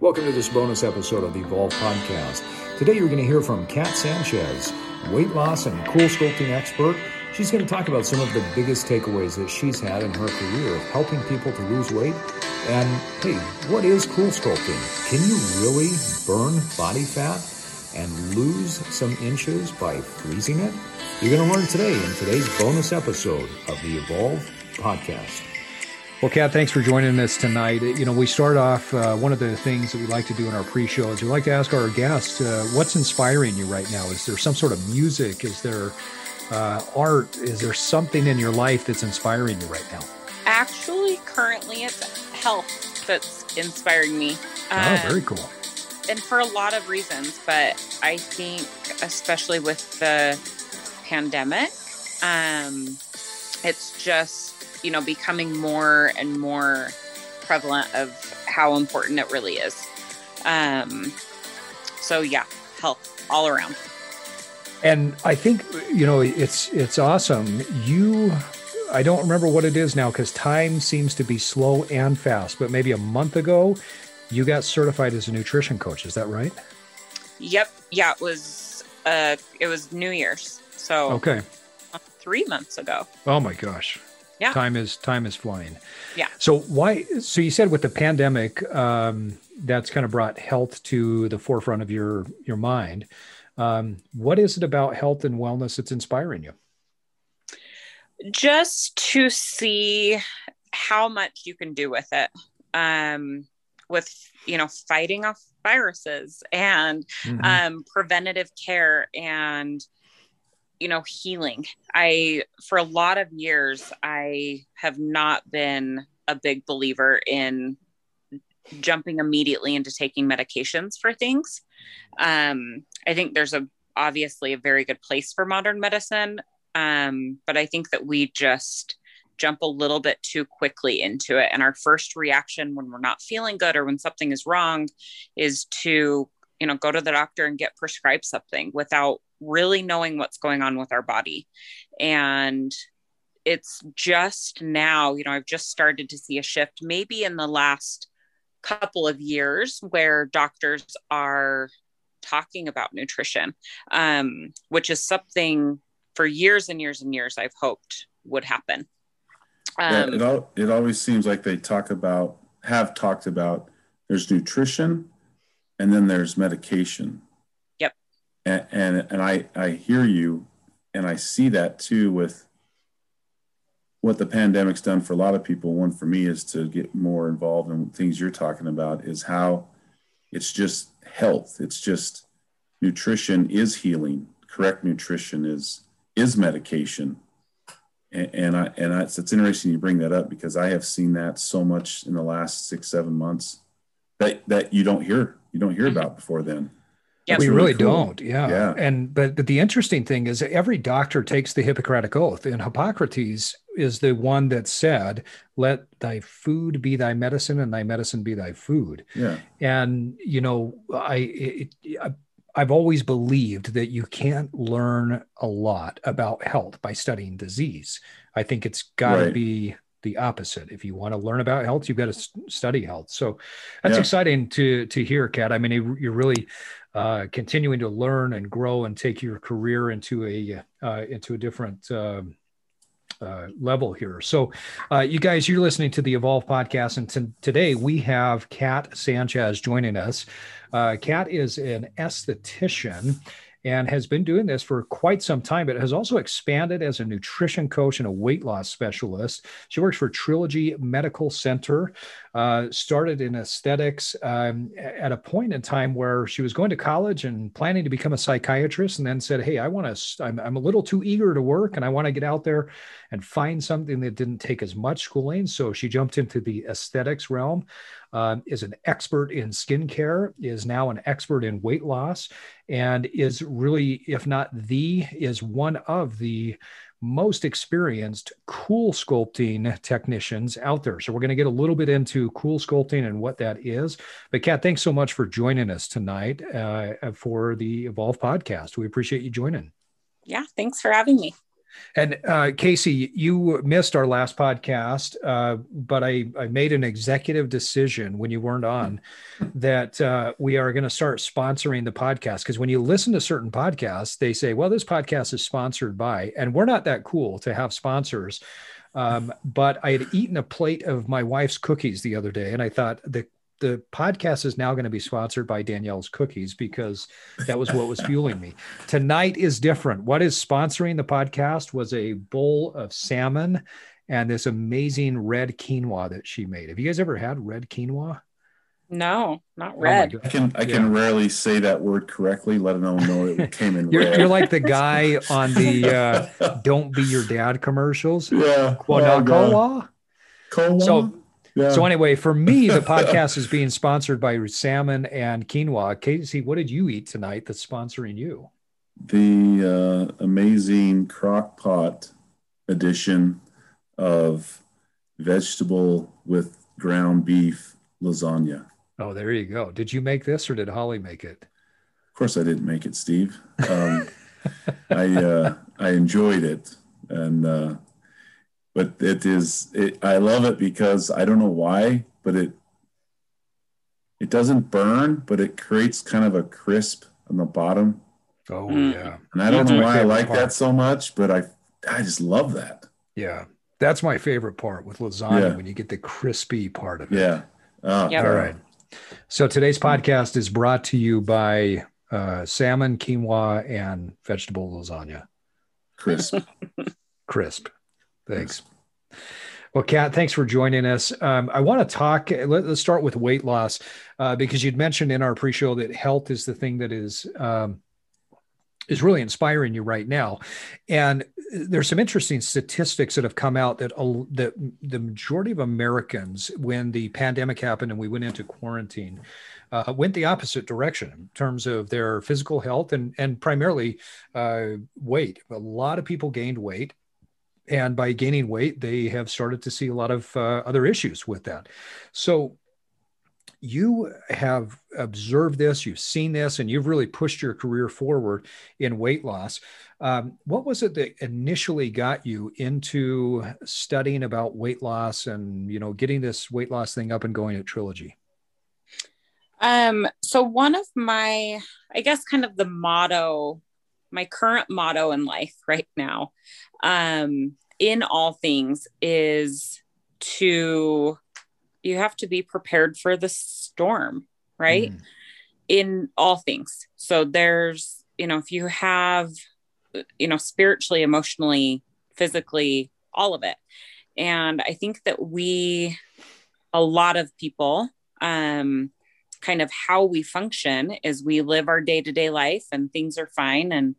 Welcome to this bonus episode of the Evolve Podcast. Today you're going to hear from Kat Sanchez, weight loss and CoolSculpting expert. She's going to talk about some of the biggest takeaways that she's had in her career of helping people to lose weight. And hey, what is CoolSculpting? Can you really burn body fat and lose some inches by freezing it? You're going to learn today in today's bonus episode of the Evolve Podcast. Well, Kat, thanks for joining us tonight. You know, we start off, one of the things that we like to do in our pre-show is we like to ask our guests, what's inspiring you right now? Is there some sort of music? Is there art? Is there something in your life that's inspiring you right now? Actually, currently it's health that's inspiring me. Oh, very cool. And for a lot of reasons, but I think especially with the pandemic, it's just, you know, becoming more and more prevalent of how important it really is. So yeah, health all around. And I think, you know, it's awesome. I don't remember what it is now because time seems to be slow and fast, but maybe a month ago you got certified as a nutrition coach. Is that right? Yep. Yeah, it was New Year's. So okay. 3 months ago. Oh my gosh. Yeah. Time is flying. Yeah. So so you said with the pandemic, that's kind of brought health to the forefront of your mind. What is it about health and wellness that's inspiring you? Just to see how much you can do with it. With, you know, fighting off viruses and, preventative care and, you know, healing. For a lot of years, I have not been a big believer in jumping immediately into taking medications for things. I think there's obviously a very good place for modern medicine. But I think that we just jump a little bit too quickly into it. And our first reaction when we're not feeling good or when something is wrong is to, you know, go to the doctor and get prescribed something without really knowing what's going on with our body. And it's just now, you know, I've just started to see a shift maybe in the last couple of years where doctors are talking about nutrition, which is something for years and years and years I've hoped would happen. It always seems like they have talked about there's nutrition and then there's medication. Yep. And I hear you, and I see that too with what the pandemic's done for a lot of people. One for me is to get more involved in things you're talking about, is how it's just health. It's just nutrition is healing. Correct nutrition is medication. And it's interesting you bring that up, because I have seen that so much in the last 6-7 months that you don't hear about before then. Yeah, we really cool. don't. Yeah. Yeah. And, but the interesting thing is that every doctor takes the Hippocratic Oath, and Hippocrates is the one that said, let thy food be thy medicine and thy medicine be thy food. Yeah. And, you know, I've always believed that you can't learn a lot about health by studying disease. I think it's got to be the opposite. If you want to learn about health, you've got to study health. So that's exciting to hear, Kat. I mean, you're really continuing to learn and grow and take your career into a different level here. So you guys, you're listening to the Evolve Podcast, and today we have Kat Sanchez joining us. Kat is an esthetician and has been doing this for quite some time, but has also expanded as a nutrition coach and a weight loss specialist. She works for Trilogy Medical Center, started in aesthetics at a point in time where she was going to college and planning to become a psychiatrist, and then said, hey, I'm a little too eager to work, and I want to get out there and find something that didn't take as much schooling. So she jumped into the aesthetics realm, is an expert in skincare, is now an expert in weight loss, and is really, if not the, is one of the most experienced CoolSculpting technicians out there. So we're going to get a little bit into CoolSculpting and what that is. But Kat, thanks so much for joining us tonight for the Evolve Podcast. We appreciate you joining. Yeah, thanks for having me. And Casey, you missed our last podcast, but I made an executive decision when you weren't on that we are going to start sponsoring the podcast, because when you listen to certain podcasts, they say, well, this podcast is sponsored by, and we're not that cool to have sponsors. But I had eaten a plate of my wife's cookies the other day, and I thought the podcast is now going to be sponsored by Danielle's cookies, because that was what was fueling me. Tonight is different. What is sponsoring the podcast was a bowl of salmon and this amazing red quinoa that she made. Have you guys ever had red quinoa? No, not red. Oh, I can rarely say that word correctly, let alone know it came in red. You're like the guy on the Don't Be Your Dad commercials. Yeah. Quinoa? So anyway, for me, the podcast is being sponsored by salmon and quinoa. Casey, what did you eat tonight that's sponsoring you? The amazing crockpot edition of vegetable with ground beef lasagna. Oh, there you go. Did you make this, or did Holly make it? Of course I didn't make it, Steve. I enjoyed it, and but I love it because I don't know why, but it doesn't burn, but it creates kind of a crisp on the bottom. Oh, yeah. And I don't know why I like that so much, but I just love that. Yeah. That's my favorite part with lasagna, when you get the crispy part of it. Yeah. All right. So today's podcast is brought to you by salmon, quinoa, and vegetable lasagna. Crisp. Thanks. Well, Kat, thanks for joining us. I want to talk, let's start with weight loss, because you'd mentioned in our pre-show that health is the thing that is really inspiring you right now. And there's some interesting statistics that have come out that the majority of Americans, when the pandemic happened and we went into quarantine, went the opposite direction in terms of their physical health and primarily weight. A lot of people gained weight. And by gaining weight, they have started to see a lot of other issues with that. So you have observed this, you've seen this, and you've really pushed your career forward in weight loss. What was it that initially got you into studying about weight loss and, getting this weight loss thing up and going at Trilogy? So one of my, I guess, kind of the motto, my current motto in life right now, in all things, is you have to be prepared for the storm, right? Mm. In all things. So there's, if you have, spiritually, emotionally, physically, all of it. And I think that a lot of people, kind of how we function is we live our day-to-day life and things are fine and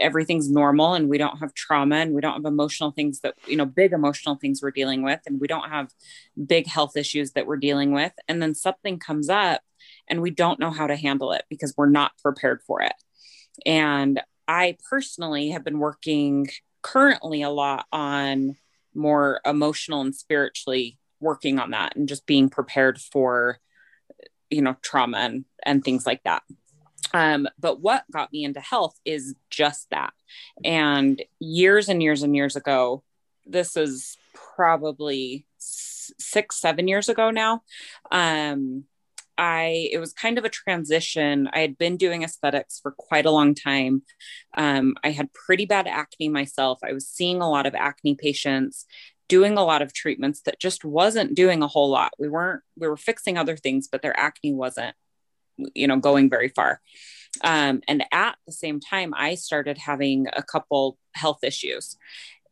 everything's normal, and we don't have trauma, and we don't have emotional things that, big emotional things we're dealing with. And we don't have big health issues that we're dealing with. And then something comes up and we don't know how to handle it because we're not prepared for it. And I personally have been working currently a lot on more emotional and spiritually working on that and just being prepared for, trauma and things like that. But what got me into health is just that. And years and years and years ago, this is probably 6-7 years ago now. It was kind of a transition. I had been doing aesthetics for quite a long time. I had pretty bad acne myself. I was seeing a lot of acne patients, doing a lot of treatments that just wasn't doing a whole lot. We were fixing other things, but their acne wasn't, going very far. And at the same time, I started having a couple health issues,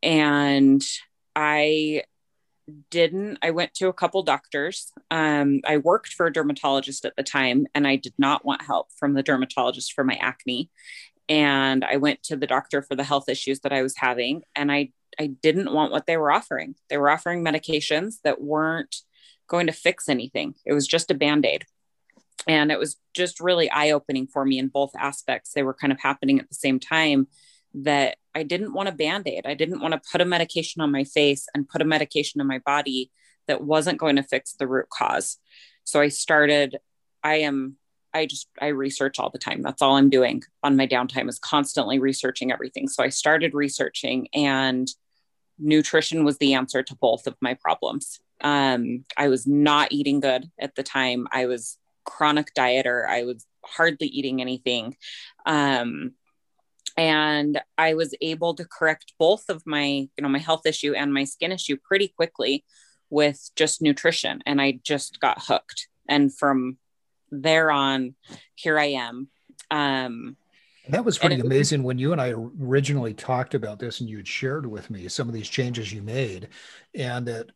and I went to a couple doctors. I worked for a dermatologist at the time, and I did not want help from the dermatologist for my acne. And I went to the doctor for the health issues that I was having, and I didn't want what they were offering. They were offering medications that weren't going to fix anything. It was just a Band-Aid. And it was just really eye-opening for me in both aspects. They were kind of happening at the same time, that I didn't want a Band-Aid. I didn't want to put a medication on my face and put a medication on my body that wasn't going to fix the root cause. So I am I research all the time. That's all I'm doing on my downtime is constantly researching everything. So I started researching, and nutrition was the answer to both of my problems. I was not eating good at the time. I was chronic dieter. I was hardly eating anything. And I was able to correct both of my, my health issue and my skin issue pretty quickly with just nutrition. And I just got hooked. And from there on, here I am. That was pretty amazing when you and I originally talked about this, and you had shared with me some of these changes you made, and that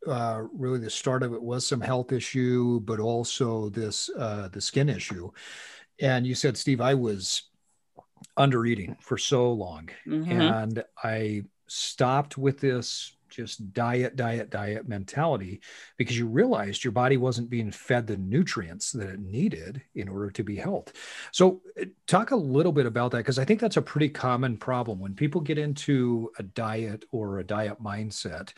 really the start of it was some health issue, but also this the skin issue. And you said, Steve, I was under eating for so long, and I stopped with this just diet mentality, because you realized your body wasn't being fed the nutrients that it needed in order to be healthy. So talk a little bit about that, because I think that's a pretty common problem. When people get into a diet or a diet mindset,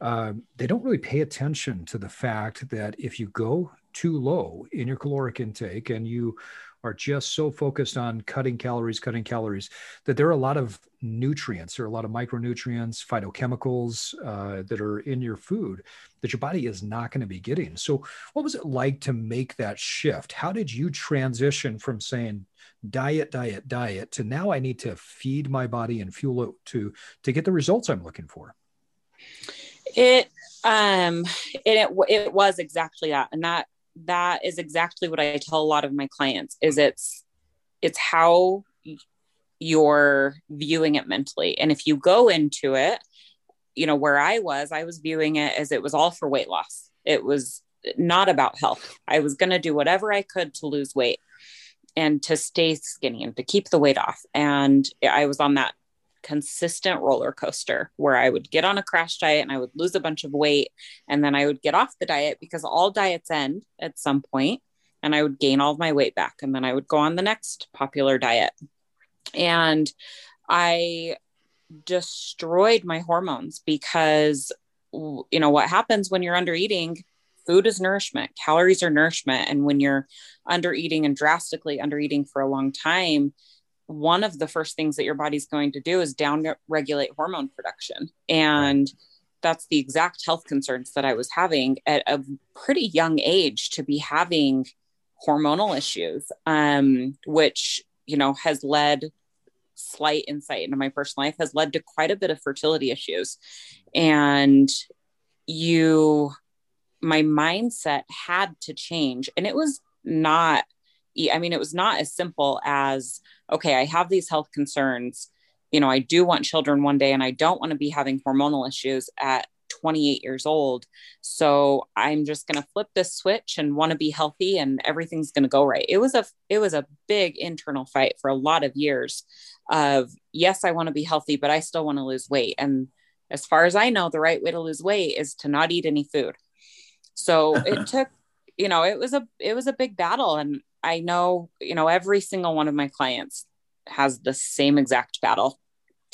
they don't really pay attention to the fact that if you go too low in your caloric intake and you are just so focused on cutting calories, that there are a lot of nutrients, or a lot of micronutrients, phytochemicals that are in your food that your body is not going to be getting. So what was it like to make that shift? How did you transition from saying diet to now I need to feed my body and fuel it to get the results I'm looking for? It was exactly that. And that is exactly what I tell a lot of my clients is it's how you're viewing it mentally. And if you go into it, where I was viewing it as it was all for weight loss. It was not about health. I was going to do whatever I could to lose weight and to stay skinny and to keep the weight off. And I was on that consistent roller coaster where I would get on a crash diet and I would lose a bunch of weight. And then I would get off the diet, because all diets end at some point, and I would gain all of my weight back. And then I would go on the next popular diet. And I destroyed my hormones, because what happens when you're under eating, food is nourishment, calories are nourishment. And when you're under eating and drastically under eating for a long time, one of the first things that your body's going to do is down-regulate hormone production. And that's the exact health concerns that I was having at a pretty young age, to be having hormonal issues, which, has led, slight insight into my personal life, has led to quite a bit of fertility issues. And my mindset had to change. And it was not, it was not as simple as, okay, I have these health concerns. I do want children one day, and I don't want to be having hormonal issues at 28 years old. So I'm just going to flip this switch and want to be healthy, and everything's going to go right. It was a big internal fight for a lot of years of, yes, I want to be healthy, but I still want to lose weight. And as far as I know, the right way to lose weight is to not eat any food. So it took, it was a big battle. And I know, every single one of my clients has the same exact battle.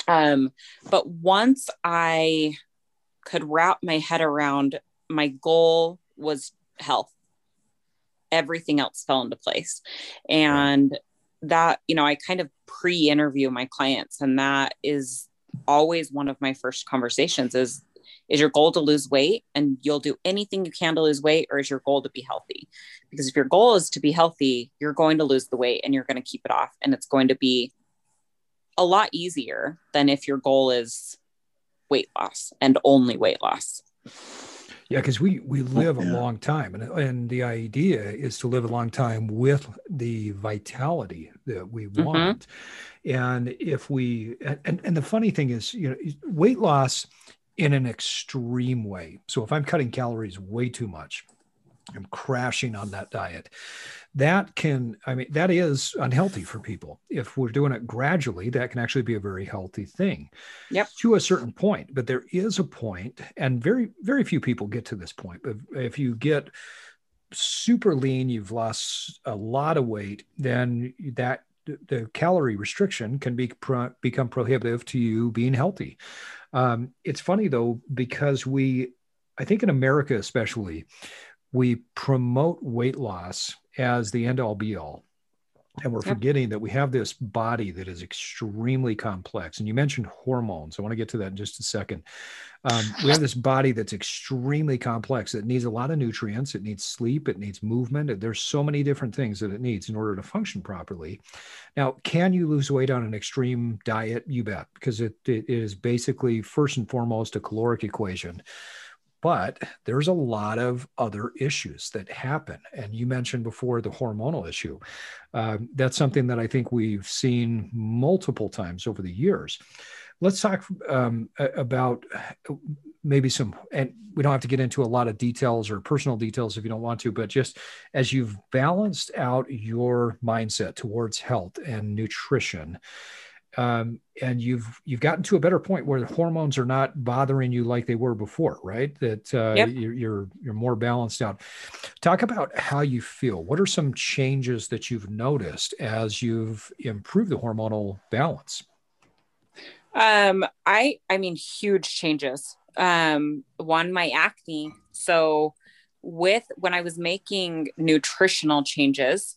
But once I could wrap my head around, my goal was health, everything else fell into place. And that, I kind of pre-interview my clients, and that is always one of my first conversations is your goal to lose weight, and you'll do anything you can to lose weight, or is your goal to be healthy? Because if your goal is to be healthy, you're going to lose the weight and you're going to keep it off. And it's going to be a lot easier than if your goal is weight loss and only weight loss. Yeah, because we live a long time, and the idea is to live a long time with the vitality that we want. And if we, and the funny thing is, weight loss in an extreme way. So if I'm cutting calories way too much, I'm crashing on that diet. That is unhealthy for people. If we're doing it gradually, that can actually be a very healthy thing. Yep. To a certain point. But there is a point, and very, very few people get to this point. But if you get super lean, you've lost a lot of weight, then that the calorie restriction can become prohibitive to you being healthy. It's funny though, because I think in America especially, we promote weight loss as the end all be all. And we're forgetting that we have this body that is extremely complex. And you mentioned hormones. I want to get to that in just a second. We have this body that's extremely complex. It needs a lot of nutrients. It needs sleep. It needs movement. There's so many different things that it needs in order to function properly. Now, can you lose weight on an extreme diet? You bet, because it is basically first and foremost a caloric equation. But there's a lot of other issues that happen. And you mentioned before the hormonal issue. That's something that I think we've seen multiple times over the years. Let's talk about maybe some, and we don't have to get into a lot of details or personal details if you don't want to, but just as you've balanced out your mindset towards health and nutrition, and you've gotten to a better point where the hormones are not bothering you like they were before, right? That you're more balanced out. Talk about how you feel. What are some changes that you've noticed as you've improved the hormonal balance? I mean, huge changes. One, my acne. So when I was making nutritional changes,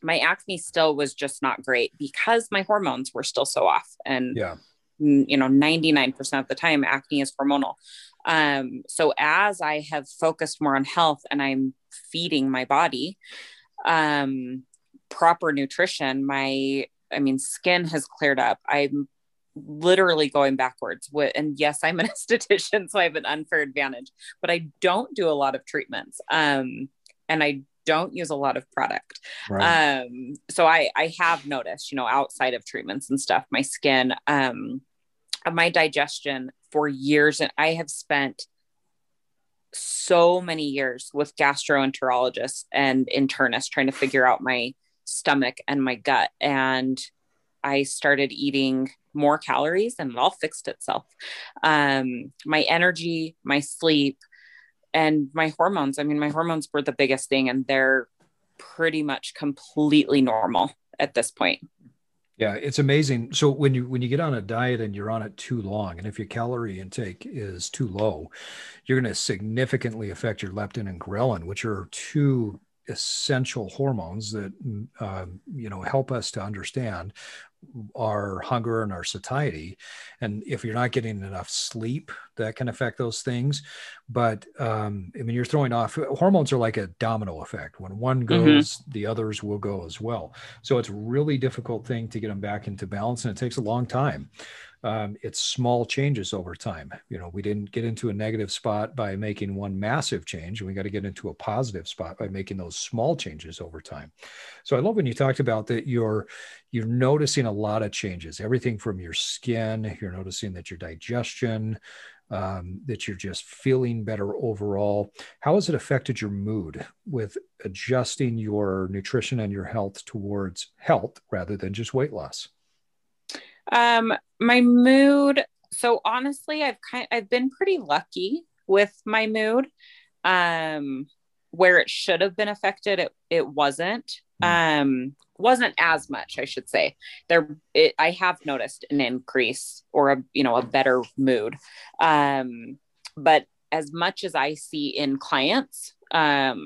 my acne still was just not great because my hormones were still so off, and, 99% of the time acne is hormonal. So as I have focused more on health and I'm feeding my body, proper nutrition, skin has cleared up. I'm literally going backwards with, and yes, I'm an esthetician, so I have an unfair advantage, but I don't do a lot of treatments. And I don't use a lot of product. Right. So I have noticed, outside of treatments and stuff, my skin, my digestion for years. And I have spent so many years with gastroenterologists and internists trying to figure out my stomach and my gut. And I started eating more calories and it all fixed itself. My energy, my sleep, and my hormones. My hormones were the biggest thing, and they're pretty much completely normal at this point. Yeah, it's amazing. So when you get on a diet and you're on it too long, and if your calorie intake is too low, you're going to significantly affect your leptin and ghrelin, which are two essential hormones that help us to understand our hunger and our satiety. And if you're not getting enough sleep, that can affect those things. But you're throwing off, hormones are like a domino effect. When one goes, the others will go as well. So it's a really difficult thing to get them back into balance, and it takes a long time. It's small changes over time. We didn't get into a negative spot by making one massive change, and we got to get into a positive spot by making those small changes over time. So I love when you talked about that you're noticing a lot of changes, everything from your skin, you're noticing that your digestion, that you're just feeling better overall. How has it affected your mood with adjusting your nutrition and your health towards health rather than just weight loss? My mood. So honestly, I've been pretty lucky with my mood. Where it should have been affected, it wasn't. Wasn't as much, I should say. I have noticed an increase or a better mood. But as much as I see in clients, I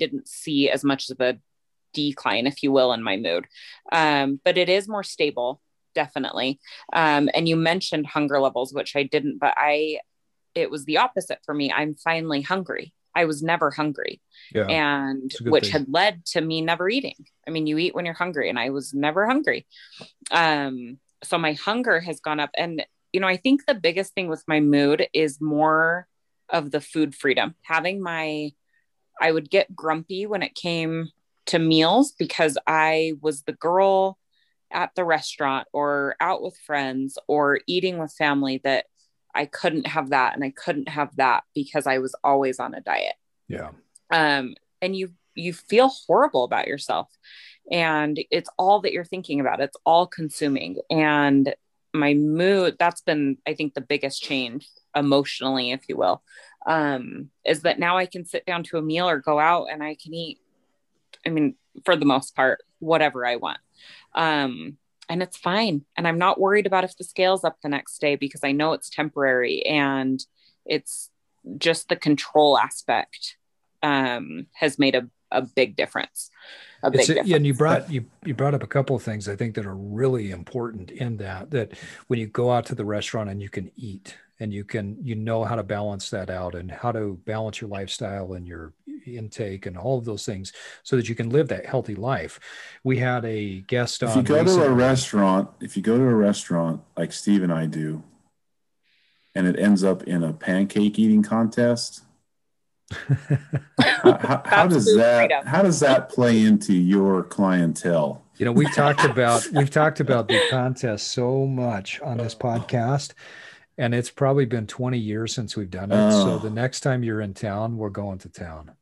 didn't see as much of a decline, if you will, in my mood. But it is more stable. Definitely. And you mentioned hunger levels, which I didn't, but it was the opposite for me. I'm finally hungry. I was never hungry, and which thing. Had led to me never eating. You eat when you're hungry, and I was never hungry. So my hunger has gone up, and, I think the biggest thing with my mood is more of the food freedom. I would get grumpy when it came to meals because I was the girl at the restaurant or out with friends or eating with family that I couldn't have that. And I couldn't have that because I was always on a diet. Yeah. And you feel horrible about yourself, and it's all that you're thinking about. It's all consuming. And my mood, that's been, I think, the biggest change emotionally, if you will, is that now I can sit down to a meal or go out and I can eat, for the most part, whatever I want. And it's fine. And I'm not worried about if the scale's up the next day because I know it's temporary, and it's just the control aspect, has made a a big difference. Yeah, and you brought up a couple of things I think that are really important in that, that when you go out to the restaurant and you can eat and you can, you know, how to balance that out and how to balance your lifestyle and your intake and all of those things so that you can live that healthy life. We had a guest on. If you go to a restaurant like Steve and I do, and it ends up in a pancake eating contest, how does that play into your clientele? You know, we've talked about the contest so much on this podcast, and it's probably been 20 years since we've done it. So the next time you're in town, we're going to town.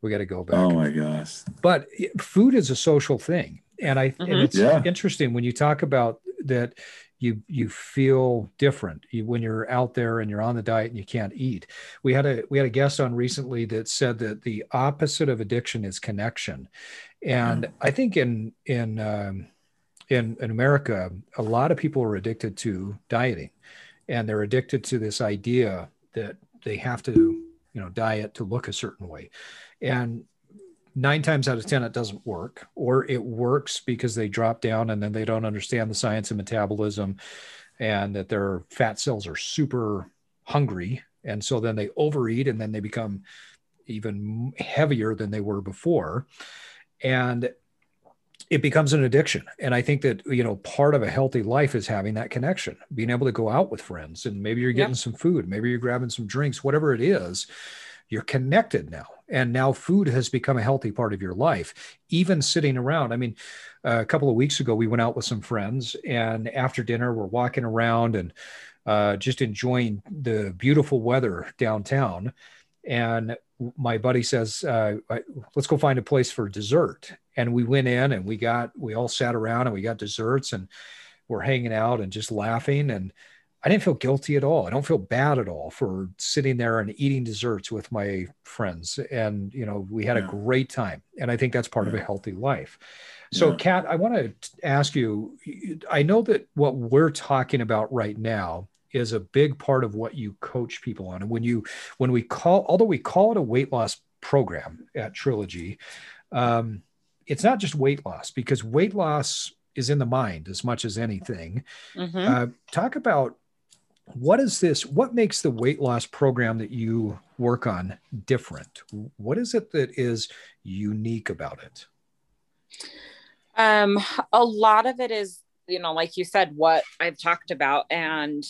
We got to go back. Oh my gosh! But food is a social thing, and it's interesting when you talk about that. You feel different when you're out there and you're on the diet and you can't eat. We had a guest on recently that said that the opposite of addiction is connection, and I think in America, a lot of people are addicted to dieting, and they're addicted to this idea that they have to, you know, diet to look a certain way, and 9 times out of 10, it doesn't work, or it works because they drop down and then they don't understand the science of metabolism and that their fat cells are super hungry. And so then they overeat and then they become even heavier than they were before. And it becomes an addiction. And I think that, you know, part of a healthy life is having that connection, being able to go out with friends, and maybe you're getting some food, maybe you're grabbing some drinks, whatever it is. You're connected now. And now food has become a healthy part of your life, even sitting around. I mean, a couple of weeks ago, we went out with some friends, and after dinner, we're walking around and just enjoying the beautiful weather downtown. And my buddy says, let's go find a place for dessert. And we went in and we all sat around and we got desserts and we're hanging out and just laughing, and I didn't feel guilty at all. I don't feel bad at all for sitting there and eating desserts with my friends. And, you know, we had a great time. And I think that's part of a healthy life. So Kat, I want to ask you, I know that what we're talking about right now is a big part of what you coach people on. And although we call it a weight loss program at Trilogy, it's not just weight loss, because weight loss is in the mind as much as anything. Mm-hmm. Talk about, what makes the weight loss program that you work on different? What is it that is unique about it? A lot of it is, you know, like you said, what I've talked about. And,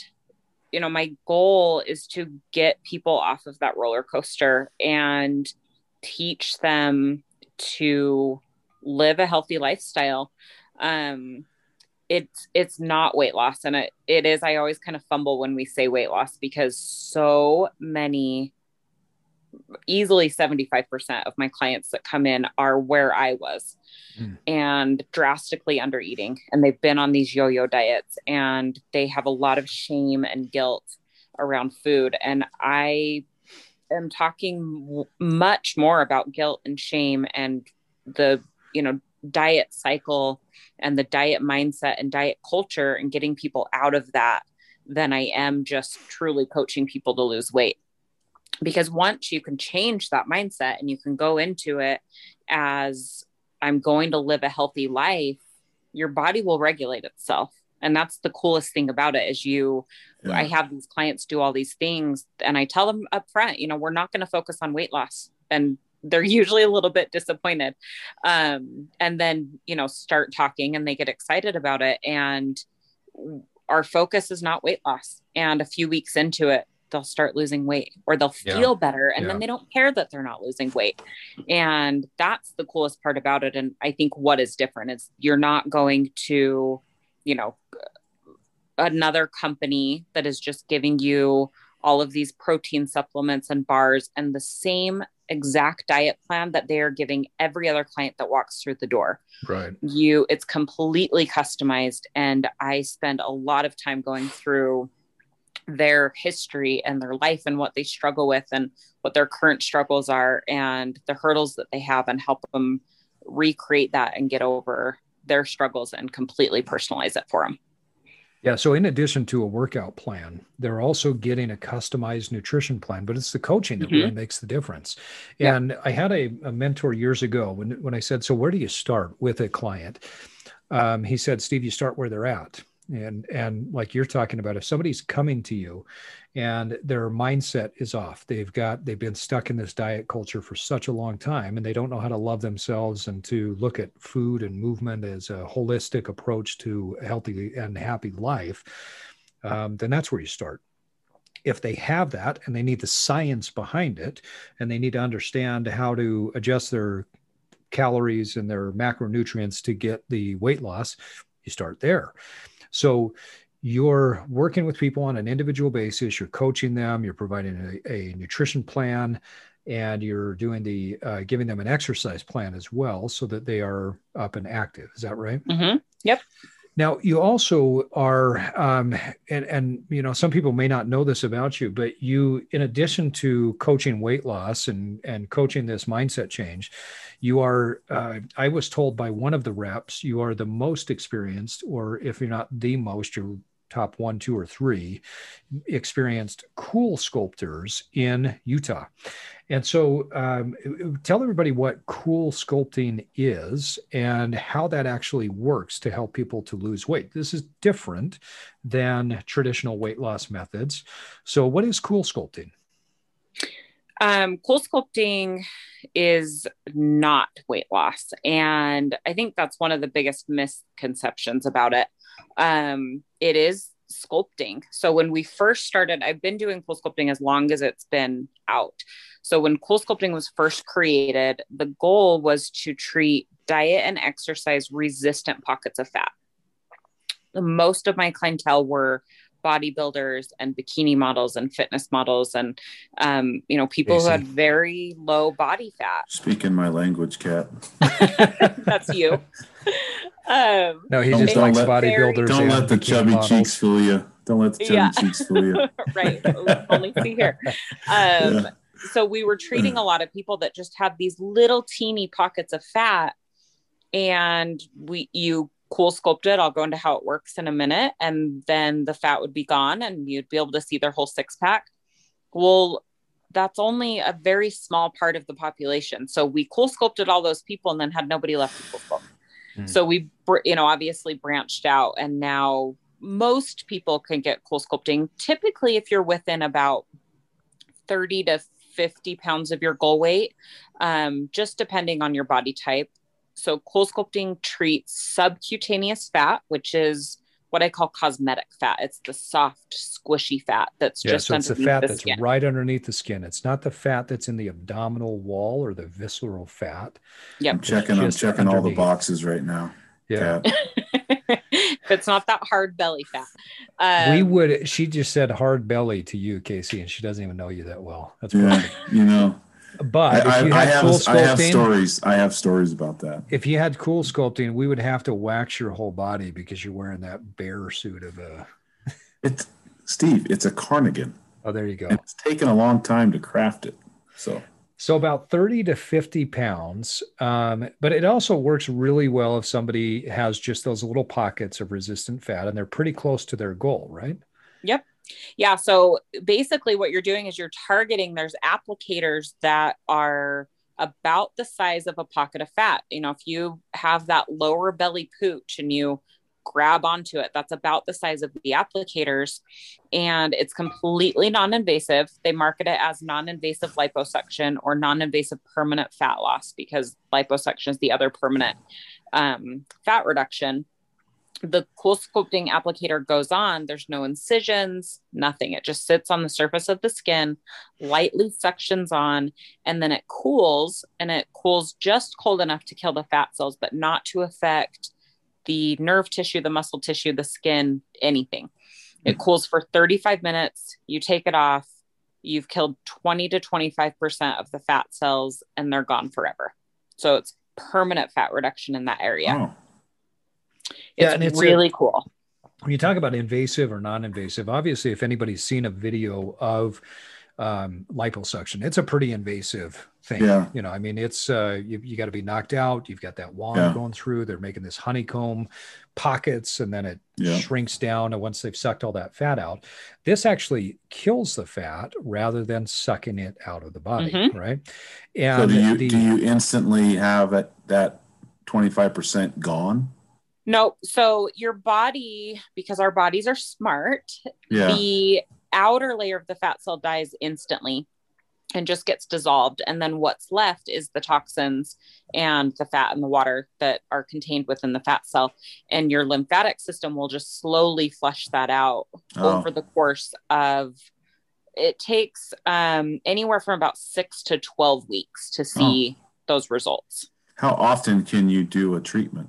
you know, my goal is to get people off of that roller coaster and teach them to live a healthy lifestyle. It's not weight loss. And it is, I always kind of fumble when we say weight loss, because so many, easily 75% of my clients that come in are where I was and drastically under eating. And they've been on these yo-yo diets and they have a lot of shame and guilt around food. And I am talking much more about guilt and shame and the, you know, diet cycle and the diet mindset and diet culture and getting people out of that than I am just truly coaching people to lose weight. Because once you can change that mindset and you can go into it as, I'm going to live a healthy life, your body will regulate itself. And that's the coolest thing about it is I have these clients do all these things and I tell them up front, you know, we're not going to focus on weight loss, and they're usually a little bit disappointed. And then, you know, start talking and they get excited about it. And our focus is not weight loss. And a few weeks into it, they'll start losing weight, or they'll feel better. And then they don't care that they're not losing weight. And that's the coolest part about it. And I think what is different is you're not going to, you know, another company that is just giving you all of these protein supplements and bars and the same exact diet plan that they are giving every other client that walks through the door. Right. It's completely customized. And I spend a lot of time going through their history and their life and what they struggle with and what their current struggles are and the hurdles that they have, and help them recreate that and get over their struggles and completely personalize it for them. Yeah. So in addition to a workout plan, they're also getting a customized nutrition plan, but it's the coaching that really makes the difference. Yeah. And I had a mentor years ago when I said, so where do you start with a client? He said, Steve, you start where they're at. And like you're talking about, if somebody's coming to you and their mindset is off, they've been stuck in this diet culture for such a long time, and they don't know how to love themselves and to look at food and movement as a holistic approach to a healthy and happy life, then that's where you start. If they have that and they need the science behind it, and they need to understand how to adjust their calories and their macronutrients to get the weight loss, you start there. So you're working with people on an individual basis, you're coaching them, you're providing a nutrition plan, and you're doing the giving them an exercise plan as well so that they are up and active. Is that right? Mm-hmm. Yep. Now, you also are, and you know, some people may not know this about you, but you, in addition to coaching weight loss and coaching this mindset change, you are, I was told by one of the reps, you are the most experienced, or if you're not the most, you're top 1, 2, or 3 experienced Cool Sculptors in Utah. And so tell everybody what Cool Sculpting is and how that actually works to help people to lose weight. This is different than traditional weight loss methods. So what is Cool Sculpting? Cool Sculpting is not weight loss. And I think that's one of the biggest misconceptions about it. It is sculpting. So when we first started, I've been doing Cool Sculpting as long as it's been out. So when Cool Sculpting was first created, the goal was to treat diet and exercise resistant pockets of fat. Most of my clientele were bodybuilders and bikini models and fitness models and, you know, people who had very low body fat. Speaking my language, Kat. That's you. No, he just likes bodybuilders. Don't let the chubby cheeks fool you. Don't let the chubby cheeks fool you. Right. Only see here. So we were treating a lot of people that just had these little teeny pockets of fat, and you Cool Sculpt it. I'll go into how it works in a minute. And then the fat would be gone and you'd be able to see their whole six pack. Well, that's only a very small part of the population. So we Cool Sculpted all those people and then had nobody left to Cool Sculpt. So we, you know, obviously branched out, and now most people can get Cool Sculpting. Typically, if you're within about 30 to 50 pounds of your goal weight, just depending on your body type. So Cool Sculpting treats subcutaneous fat, which is what I call cosmetic fat. It's the soft, squishy fat that's just underneath the skin. Yeah, so it's the fat that's right underneath the skin. It's not the fat that's in the abdominal wall or the visceral fat. Yep. I'm checking all the boxes right now. Yeah. It's not that hard belly fat. She just said hard belly to you, Casey, and she doesn't even know you that well. That's perfect. You know. But I have stories about that. If you had Cool Sculpting, we would have to wax your whole body because you're wearing that bear suit of a. It's Steve. It's a carnigan. Oh, there you go. And it's taken a long time to craft it. So about 30 to 50 pounds, but it also works really well if somebody has just those little pockets of resistant fat and they're pretty close to their goal, right? Yep. Yeah. So basically what you're doing is you're targeting, there's applicators that are about the size of a pocket of fat. You know, if you have that lower belly pooch and you grab onto it, that's about the size of the applicators, and it's completely non-invasive. They market it as non-invasive liposuction or non-invasive permanent fat loss, because liposuction is the other permanent fat reduction. The Cool Sculpting applicator goes on. There's no incisions, nothing. It just sits on the surface of the skin, lightly suctions on, and then it cools, and it cools just cold enough to kill the fat cells, but not to affect the nerve tissue, the muscle tissue, the skin, anything. It cools for 35 minutes. You take it off. You've killed 20 to 25% of the fat cells, and they're gone forever. So it's permanent fat reduction in that area. Wow. It's really cool. When you talk about invasive or non-invasive, obviously, if anybody's seen a video of liposuction. It's a pretty invasive thing. Yeah. You know, I mean, it's, you got to be knocked out. You've got that wand going through, they're making this honeycomb pockets, and then it shrinks down. And once they've sucked all that fat out, this actually kills the fat rather than sucking it out of the body. Mm-hmm. Right. And so do you instantly have that 25% gone? No. So your body, because our bodies are smart, the outer layer of the fat cell dies instantly and just gets dissolved. And then what's left is the toxins and the fat and the water that are contained within the fat cell. And your lymphatic system will just slowly flush that out over the course of, it takes anywhere from about 6 to 12 weeks to see those results. How often can you do a treatment?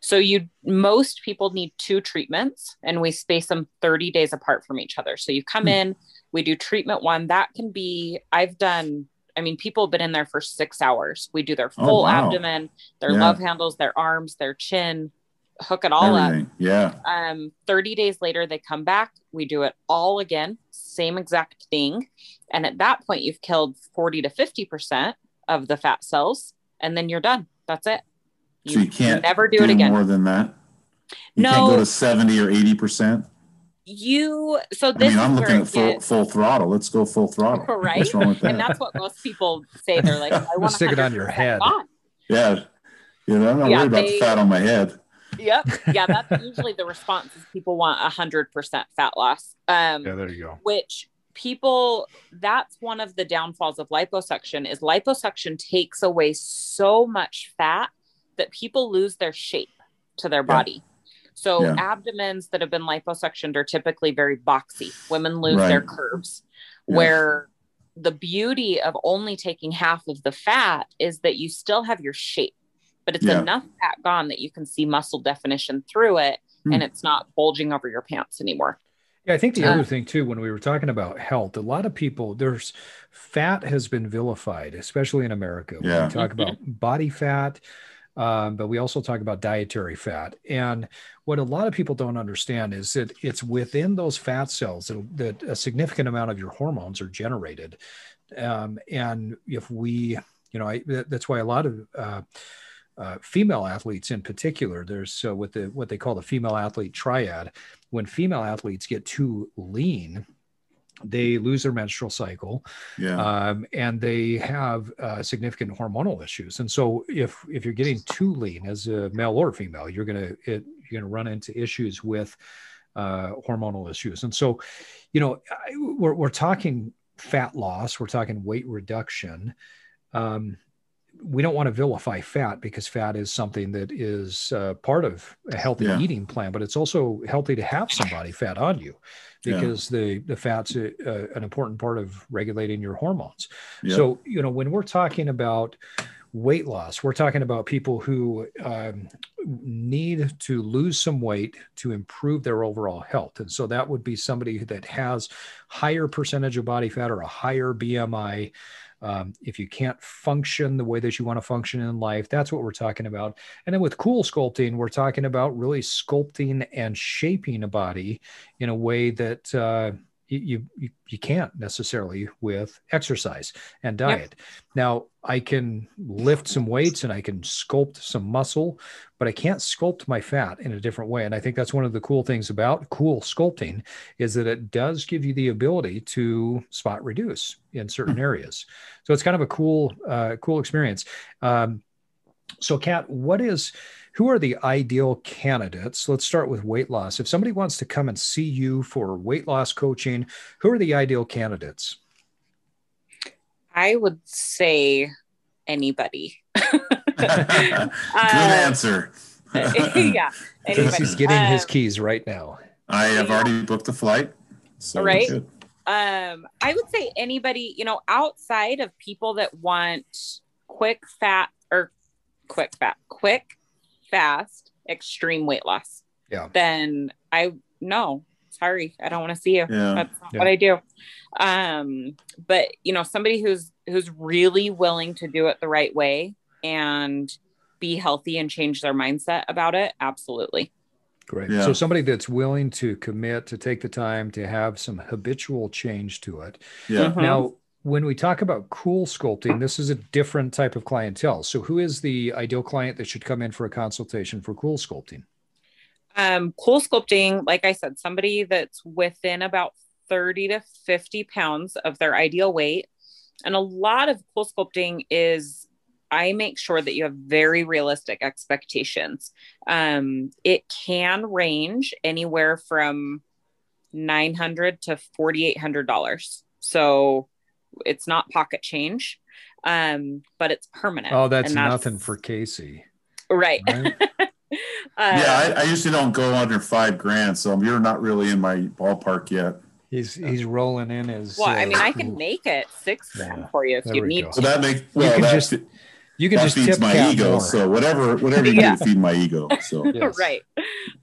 So most people need 2 treatments, and we space them 30 days apart from each other. So you come in, we do treatment 1. That can be, people have been in there for 6 hours. We do their full abdomen, their love handles, their arms, their chin, hook it all everything up. Yeah. 30 days later, they come back. We do it all again, same exact thing. And at that point, you've killed 40 to 50% of the fat cells, and then you're done. That's it. So you can't never do it again. More than that. You can't go to 70 or 80%. I'm looking at full throttle. Let's go full throttle. Right. What's wrong with that? And that's what most people say. They're like, I want to stick it on your head. On. Yeah. You know, I'm not worried about the fat on my head. Yep. Yeah. That's usually the response is people want 100% fat loss. There you go. Which people, that's one of the downfalls of liposuction is liposuction takes away so much fat that people lose their shape to their body. So abdomens that have been liposuctioned are typically very boxy. Women lose their curves, where the beauty of only taking half of the fat is that you still have your shape, but it's enough fat gone that you can see muscle definition through it, and it's not bulging over your pants anymore. Yeah, I think the other thing too, when we were talking about health, a lot of people, fat has been vilified, especially in America. When we talk about body fat, but we also talk about dietary fat. And what a lot of people don't understand is that it's within those fat cells that a significant amount of your hormones are generated. And if we, that's why a lot of female athletes in particular, there's with what they call the female athlete triad, when female athletes get too lean, they lose their menstrual cycle, and they have significant hormonal issues. And so if you're getting too lean as a male or female, you're going to run into issues with hormonal issues. And so, we're talking fat loss, we're talking weight reduction. We don't want to vilify fat because fat is something that is part of a healthy eating plan, but it's also healthy to have some body fat on you because the fat's an important part of regulating your hormones. Yeah. So, when we're talking about weight loss, we're talking about people who need to lose some weight to improve their overall health. And so that would be somebody that has higher percentage of body fat or a higher BMI. If you can't function the way that you want to function in life, that's what we're talking about. And then with CoolSculpting, we're talking about really sculpting and shaping a body in a way that you can't necessarily with exercise and diet. Yep. Now, I can lift some weights and I can sculpt some muscle, but I can't sculpt my fat in a different way. And I think that's one of the cool things about CoolSculpting is that it does give you the ability to spot reduce in certain areas. So it's kind of a cool experience. So Kat, who are the ideal candidates? Let's start with weight loss. If somebody wants to come and see you for weight loss coaching, who are the ideal candidates? I would say anybody. Good answer. Yeah. Anybody. He's getting his keys right now. I have already booked a flight. So right. I would say anybody, outside of people that want quick, fast, extreme weight loss. Yeah. Then I don't want to see you. Yeah. That's not what I do. But somebody who's really willing to do it the right way and be healthy and change their mindset about it. Absolutely. Great. Yeah. So somebody that's willing to commit, to take the time to have some habitual change to it. Yeah. Mm-hmm. Now, when we talk about CoolSculpting, this is a different type of clientele. So who is the ideal client that should come in for a consultation for CoolSculpting? CoolSculpting, like I said, somebody that's within about 30 to 50 pounds of their ideal weight. And a lot of CoolSculpting is, I make sure that you have very realistic expectations. It can range anywhere from $900 to $4,800. So it's not pocket change, but it's permanent. Oh, that's nothing for Casey. Right. Yeah, I usually don't go under $5,000. So you're not really in my ballpark yet. He's rolling in his. Well, I mean, I can make it $6,000 for you if you need to. You can just feeds my ego. More. So whatever you do to feed my ego. So yes. Right.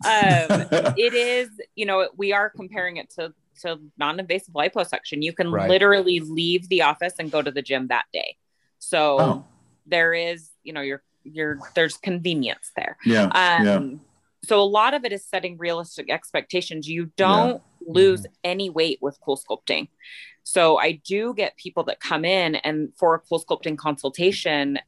It is, we are comparing it to non-invasive liposuction. You can literally leave the office and go to the gym that day. So there is, there's convenience there. Yeah. So a lot of it is setting realistic expectations. You don't lose any weight with CoolSculpting. So I do get people that come in and for a CoolSculpting consultation,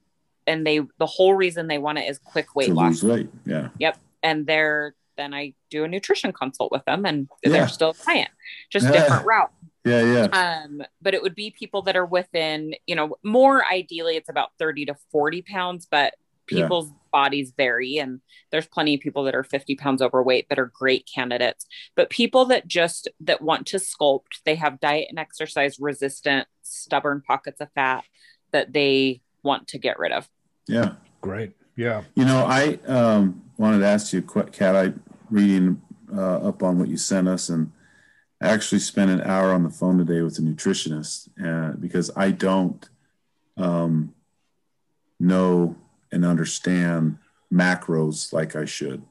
and the whole reason they want it is quick weight loss. To lose weight. Yeah. Yep. And then I do a nutrition consult with them, and they're still a client, just different route. Yeah. Yeah. But it would be people that are within, more ideally it's about 30 to 40 pounds, but people's bodies vary, and there's plenty of people that are 50 pounds overweight that are great candidates. But people that want to sculpt, they have diet and exercise resistant, stubborn pockets of fat that they want to get rid of. Yeah, great. Yeah, I wanted to ask you, Kat. I reading up on what you sent us, and I actually spent an hour on the phone today with a nutritionist because I don't know and understand macros like I should.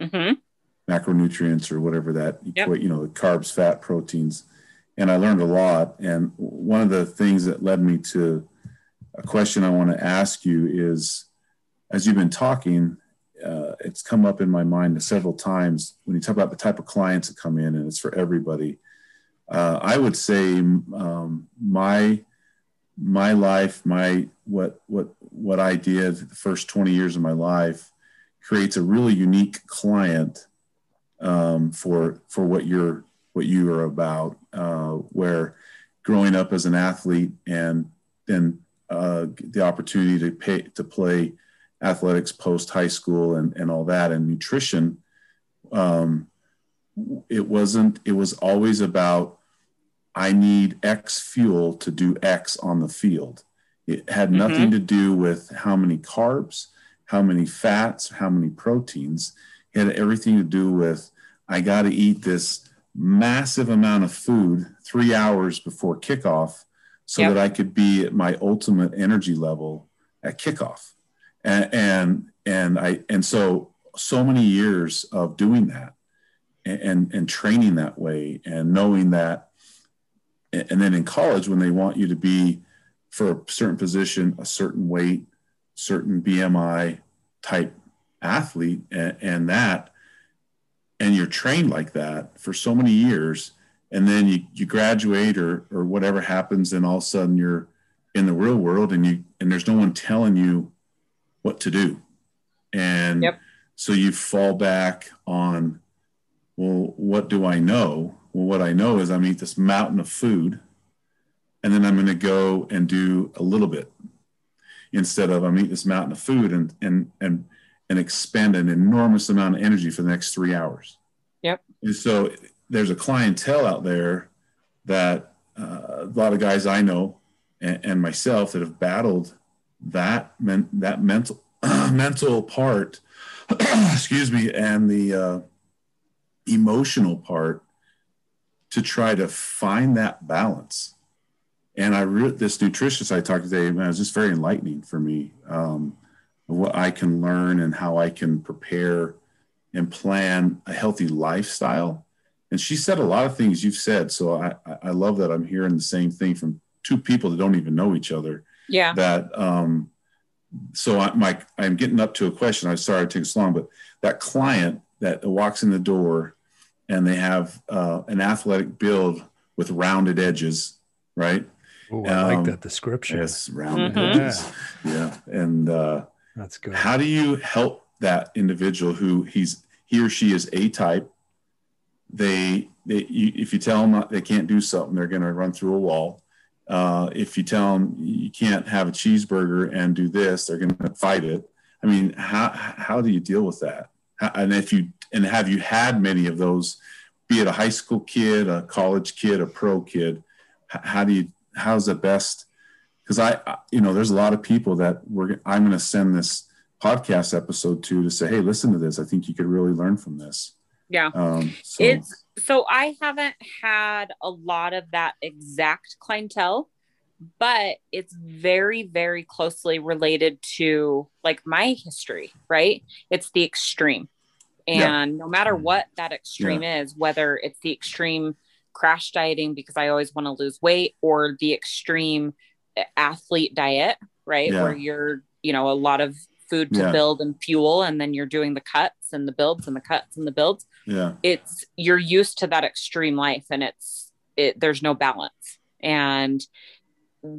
Mm-hmm. Macronutrients or whatever that, the carbs, fat, proteins. And I learned a lot. And one of the things that led me to a question I want to ask you is, as you've been talking, it's come up in my mind several times when you talk about the type of clients that come in, and it's for everybody. I would say my life, what I did the first 20 years of my life creates a really unique client for what you are about, where growing up as an athlete and then the opportunity to play athletics post high school and all that, and nutrition, it was always about, I need X fuel to do X on the field. It had nothing to do with how many carbs, how many fats, how many proteins. It had everything to do with, I got to eat this massive amount of food 3 hours before kickoff so that I could be at my ultimate energy level at kickoff. And so many years of doing that and training that way and knowing that. And then in college, when they want you to be for a certain position, a certain weight, certain BMI type athlete, and you're trained like that for so many years, and then you graduate or whatever happens, and all of a sudden you're in the real world, and there's no one telling you what to do, and so you fall back on, well, what do I know? Well, what I know is I'm going to eat this mountain of food, and then I'm going to go and do a little bit, instead of I'm going to eat this mountain of food and expend an enormous amount of energy for the next 3 hours. Yep. And so there's a clientele out there that a lot of guys I know and myself that have battled that mental mental part, excuse me, and the emotional part, to try to find that balance. And this nutritionist I talked to today, man, it was just very enlightening for me, what I can learn and how I can prepare and plan a healthy lifestyle. And she said a lot of things you've said. So I love that I'm hearing the same thing from two people that don't even know each other. Yeah. That, I'm getting up to a question. I'm sorry it takes long, but that client that walks in the door and they have an athletic build with rounded edges, right? Oh, I like that description. Yes, rounded edges. Yeah. And that's good. How do you help that individual who he or she is A type? If you tell them they can't do something, they're going to run through a wall. If you tell them you can't have a cheeseburger and do this, they're going to fight it. I mean, how do you deal with that? And have you had many of those, be it a high school kid, a college kid, a pro kid? How's the best? Because there's a lot of people that I'm going to send this podcast episode to say, hey, listen to this. I think you could really learn from this. Yeah. So I haven't had a lot of that exact clientele, but it's very, very closely related to like my history, right? It's the extreme. And no matter what that extreme is, whether it's the extreme crash dieting because I always want to lose weight, or the extreme athlete diet, right? Yeah. Where you're, a lot of food to build and fuel, and then you're doing the cuts and the builds and the cuts and the builds. Yeah. You're used to that extreme life, and there's no balance. And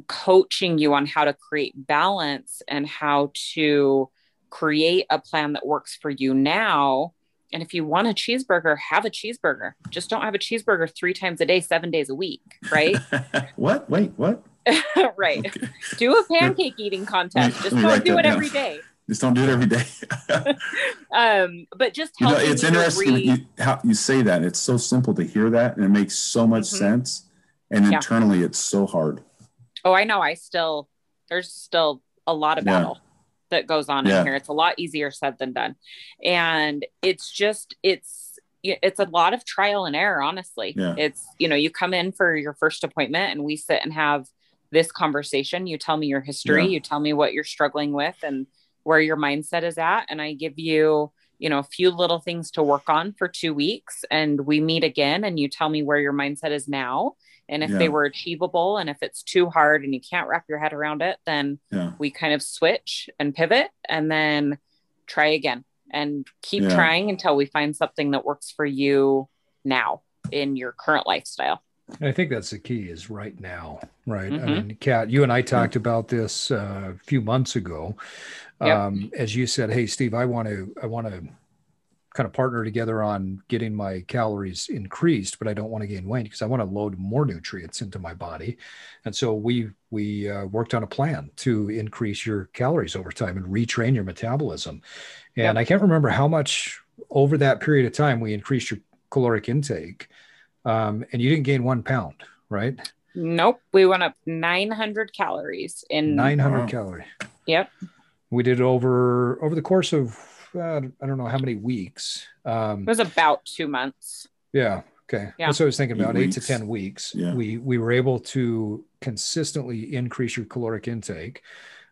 coaching you on how to create balance and how to create a plan that works for you now. And if you want a cheeseburger, have a cheeseburger. Just don't have a cheeseburger 3 times a day, 7 days a week. Right. What? Wait, what? Right. Okay. Do a pancake eating contest. Just don't do it every day. Just don't do it every day. But just help. It's interesting how you say that. It's so simple to hear that, and it makes so much sense. And internally, it's so hard. Oh, I know. There's still a lot of battle that goes on in here. It's a lot easier said than done. And it's a lot of trial and error, honestly. Yeah. It's, you come in for your first appointment and we sit and have this conversation. You tell me your history, you tell me what you're struggling with and where your mindset is at. And I give you, a few little things to work on for 2 weeks, and we meet again and you tell me where your mindset is now. And if they were achievable, and if it's too hard and you can't wrap your head around it, then we kind of switch and pivot and then try again and keep trying until we find something that works for you now in your current lifestyle. I think that's the key, is right now, right? Mm-hmm. I mean, Kat, you and I talked about this a few months ago, as you said, hey, Steve, I want to kind of partner together on getting my calories increased, but I don't want to gain weight because I want to load more nutrients into my body. And so we worked on a plan to increase your calories over time and retrain your metabolism. And I can't remember how much over that period of time we increased your caloric intake, and you didn't gain 1 pound, right? Nope. We went up 900 calories in 900 calories. Yep. We did over the course of, I don't know how many weeks. It was about 2 months. Yeah. Okay. Yeah. That's what I was thinking about, 8 to 10 weeks. Yeah. We were able to consistently increase your caloric intake,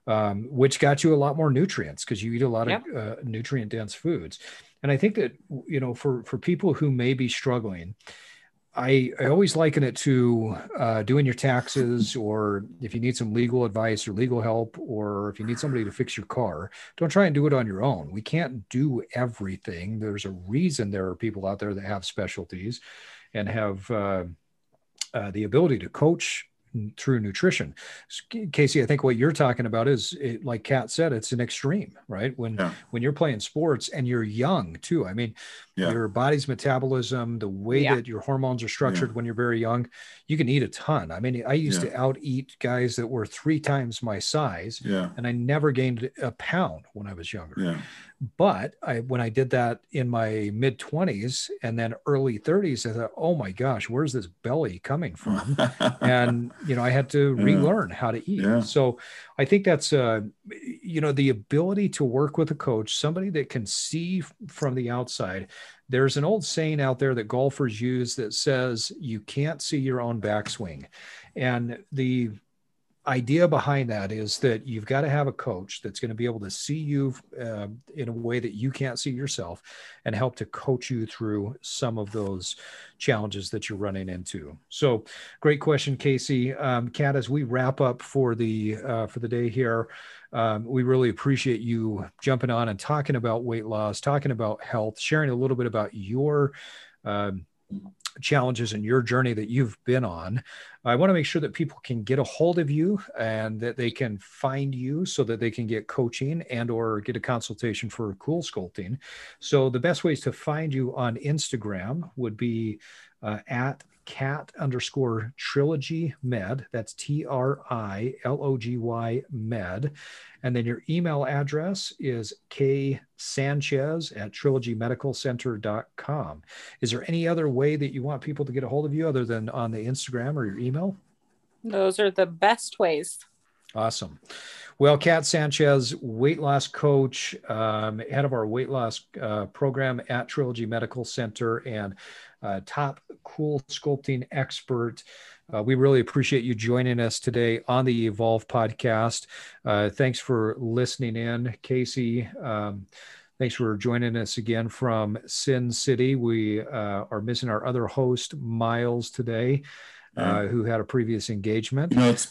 which got you a lot more nutrients because you eat a lot of nutrient dense foods. And I think that, for people who may be struggling, I always liken it to doing your taxes, or if you need some legal advice or legal help, or if you need somebody to fix your car, don't try and do it on your own. We can't do everything. There's a reason there are people out there that have specialties and have the ability to coach through nutrition. Casey, I think what you're talking about is, like Kat said, it's an extreme, right? When you're playing sports and you're young too, I mean, your body's metabolism, the way that your hormones are structured when you're very young, you can eat a ton. I mean, I used to out eat guys that were 3 times my size, and I never gained a pound when I was younger. Yeah. But when I did that in my mid 20s and then early 30s, I thought, oh my gosh, where's this belly coming from? And, I had to relearn how to eat. Yeah. So I think that's, the ability to work with a coach, somebody that can see from the outside. There's an old saying out there that golfers use that says, you can't see your own backswing. And the idea behind that is that you've got to have a coach that's going to be able to see you in a way that you can't see yourself, and help to coach you through some of those challenges that you're running into. So great question, Casey. Kat, as we wrap up for the day here, We really appreciate you jumping on and talking about weight loss, talking about health, sharing a little bit about your challenges and your journey that you've been on. I want to make sure that people can get a hold of you and that they can find you so that they can get coaching and or get a consultation for CoolSculpting. So the best ways to find you on Instagram would be at @Kat_trilogymed. That's TRILOGY med. And then your email address is ksanchez@trilogymedicalcenter.com. Is there any other way that you want people to get a hold of you other than on the Instagram or your email? Those are the best ways. Awesome. Well, Kat Sanchez, weight loss coach, head of our weight loss program at Trilogy Medical Center, and top CoolSculpting expert. We really appreciate you joining us today on the Evolve podcast. Thanks for listening in, Casey. Thanks for joining us again from Sin City. We are missing our other host, Miles, today. Who had a previous engagement. You know, it's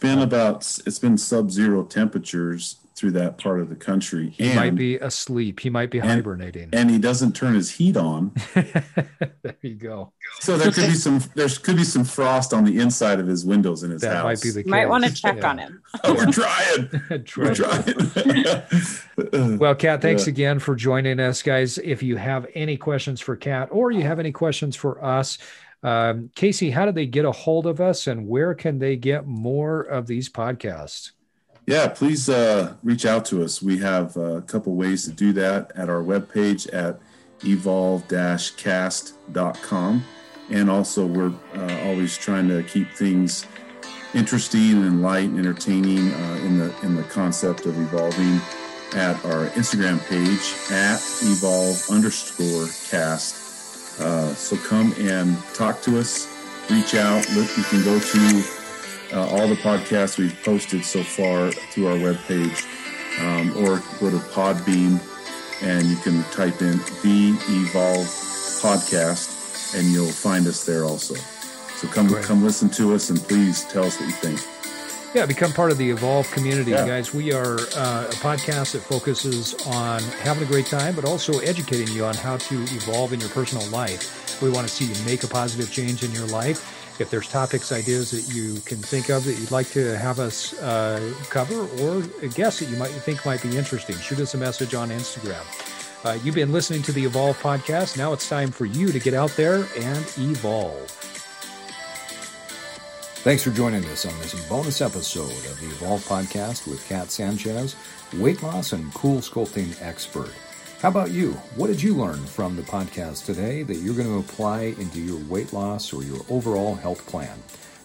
been sub-zero temperatures through that part of the country. He might be asleep. He might be hibernating. And he doesn't turn his heat on. There you go. So there could be some frost on the inside of his windows in his house. That might be the case. You might want to check on him. Oh, we're trying. Well, Kat, thanks again for joining us, guys. If you have any questions for Kat or you have any questions for us, Casey, how do they get a hold of us and where can they get more of these podcasts? Yeah, please reach out to us. We have a couple ways to do that at our webpage at evolve-cast.com. And also we're always trying to keep things interesting and light and entertaining in the concept of evolving at our Instagram page at evolve_cast. So come and talk to us, reach out. Look, you can go to all the podcasts we've posted so far through our webpage, or go to Podbean and you can type in the Evolve Podcast and you'll find us there also. So come listen to us and please tell us what you think. Yeah, become part of the Evolve community, guys. We are a podcast that focuses on having a great time, but also educating you on how to evolve in your personal life. We want to see you make a positive change in your life. If there's topics, ideas that you can think of that you'd like to have us cover, or a guest that you might think might be interesting, shoot us a message on Instagram. You've been listening to the Evolve podcast. Now it's time for you to get out there and evolve. Thanks for joining us on this bonus episode of the Evolve Podcast with Kat Sanchez, weight loss and CoolSculpting expert. How about you? What did you learn from the podcast today that you're going to apply into your weight loss or your overall health plan?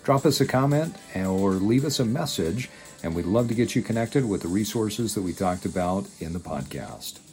Drop us a comment or leave us a message, and we'd love to get you connected with the resources that we talked about in the podcast.